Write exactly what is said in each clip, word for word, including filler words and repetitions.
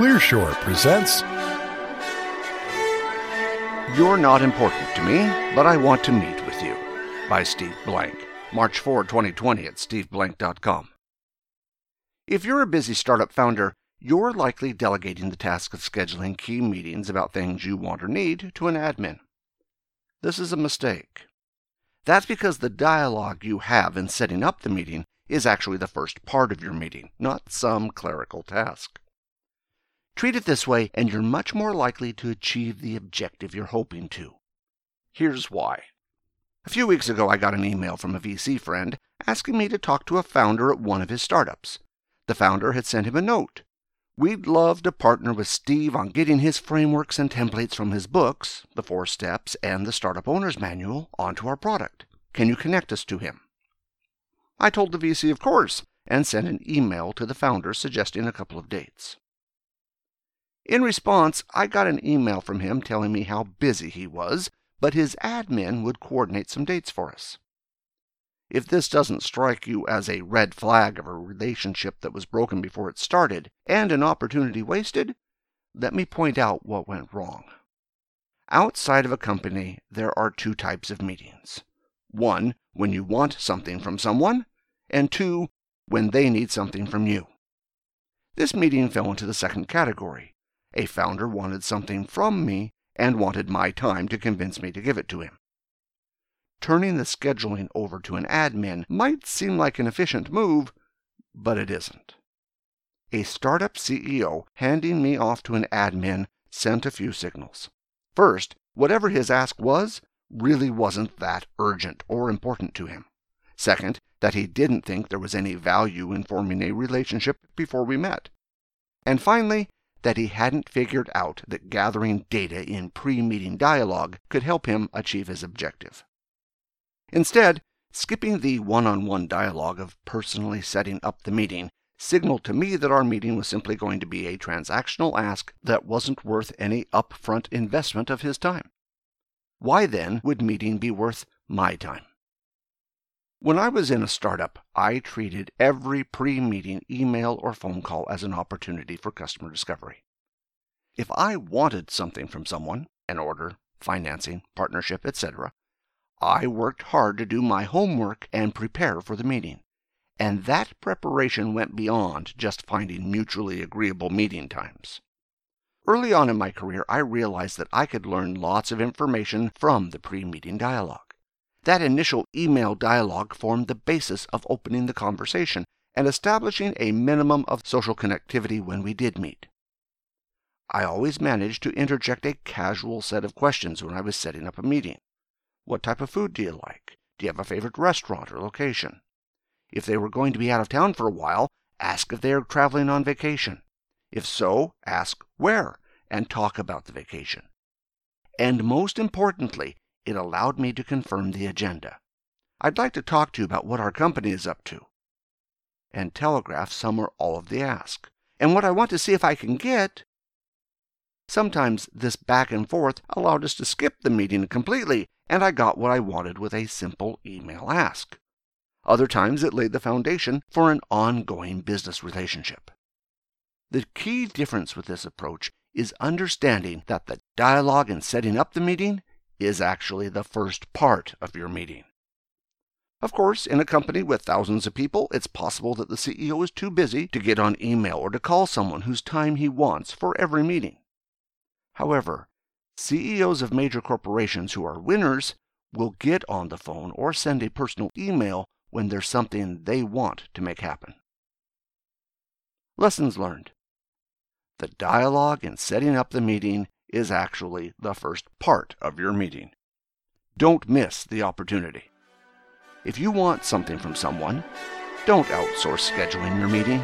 ClearShore presents... You're Not Important to Me, But I Want to Meet With You by Steve Blank, March fourth, twenty twenty at steve blank dot com. If you're a busy startup founder, you're likely delegating the task of scheduling key meetings about things you want or need to an admin. This is a mistake. That's because the dialogue you have in setting up the meeting is actually the first part of your meeting, not some clerical task. Treat it this way, and you're much more likely to achieve the objective you're hoping to. Here's why. A few weeks ago, I got an email from a V C friend asking me to talk to a founder at one of his startups. The founder had sent him a note. We'd love to partner with Steve on getting his frameworks and templates from his books, The Four Steps and the Startup Owner's Manual, onto our product. Can you connect us to him? I told the V C, of course, and sent an email to the founder suggesting a couple of dates. In response, I got an email from him telling me how busy he was, but his admin would coordinate some dates for us. If this doesn't strike you as a red flag of a relationship that was broken before it started and an opportunity wasted, let me point out what went wrong. Outside of a company, there are two types of meetings. One, when you want something from someone, and two, when they need something from you. This meeting fell into the second category. A founder wanted something from me and wanted my time to convince me to give it to him. Turning the scheduling over to an admin might seem like an efficient move, but it isn't. A startup C E O handing me off to an admin sent a few signals. First, whatever his ask was really wasn't that urgent or important to him. Second, that he didn't think there was any value in forming a relationship before we met. And finally, that he hadn't figured out that gathering data in pre-meeting dialogue could help him achieve his objective. Instead, skipping the one-on-one dialogue of personally setting up the meeting signaled to me that our meeting was simply going to be a transactional ask that wasn't worth any upfront investment of his time. Why then would meeting be worth my time? When I was in a startup, I treated every pre-meeting email or phone call as an opportunity for customer discovery. If I wanted something from someone, an order, financing, partnership, et cetera, I worked hard to do my homework and prepare for the meeting, and that preparation went beyond just finding mutually agreeable meeting times. Early on in my career, I realized that I could learn lots of information from the pre-meeting dialogue. That initial email dialogue formed the basis of opening the conversation and establishing a minimum of social connectivity when we did meet. I always managed to interject a casual set of questions when I was setting up a meeting. What type of food do you like? Do you have a favorite restaurant or location? If they were going to be out of town for a while, ask if they are traveling on vacation. If so, ask where and talk about the vacation. And most importantly, it allowed me to confirm the agenda. I'd like to talk to you about what our company is up to, and telegraph some or all of the ask, and what I want to see if I can get. Sometimes this back and forth allowed us to skip the meeting completely, and I got what I wanted with a simple email ask. Other times it laid the foundation for an ongoing business relationship. The key difference with this approach is understanding that the dialogue in setting up the meeting is actually the first part of your meeting. Of course, in a company with thousands of people, it's possible that the C E O is too busy to get on email or to call someone whose time he wants for every meeting. However, C E Os of major corporations who are winners will get on the phone or send a personal email when there's something they want to make happen. Lessons learned. The dialogue in setting up the meeting is actually the first part of your meeting. Don't miss the opportunity. If you want something from someone, don't outsource scheduling your meeting.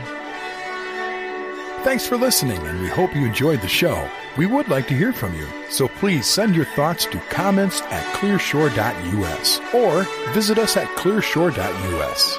Thanks for listening, and we hope you enjoyed the show. We would like to hear from you, so please send your thoughts to comments at clearshore dot u s or visit us at clearshore dot u s.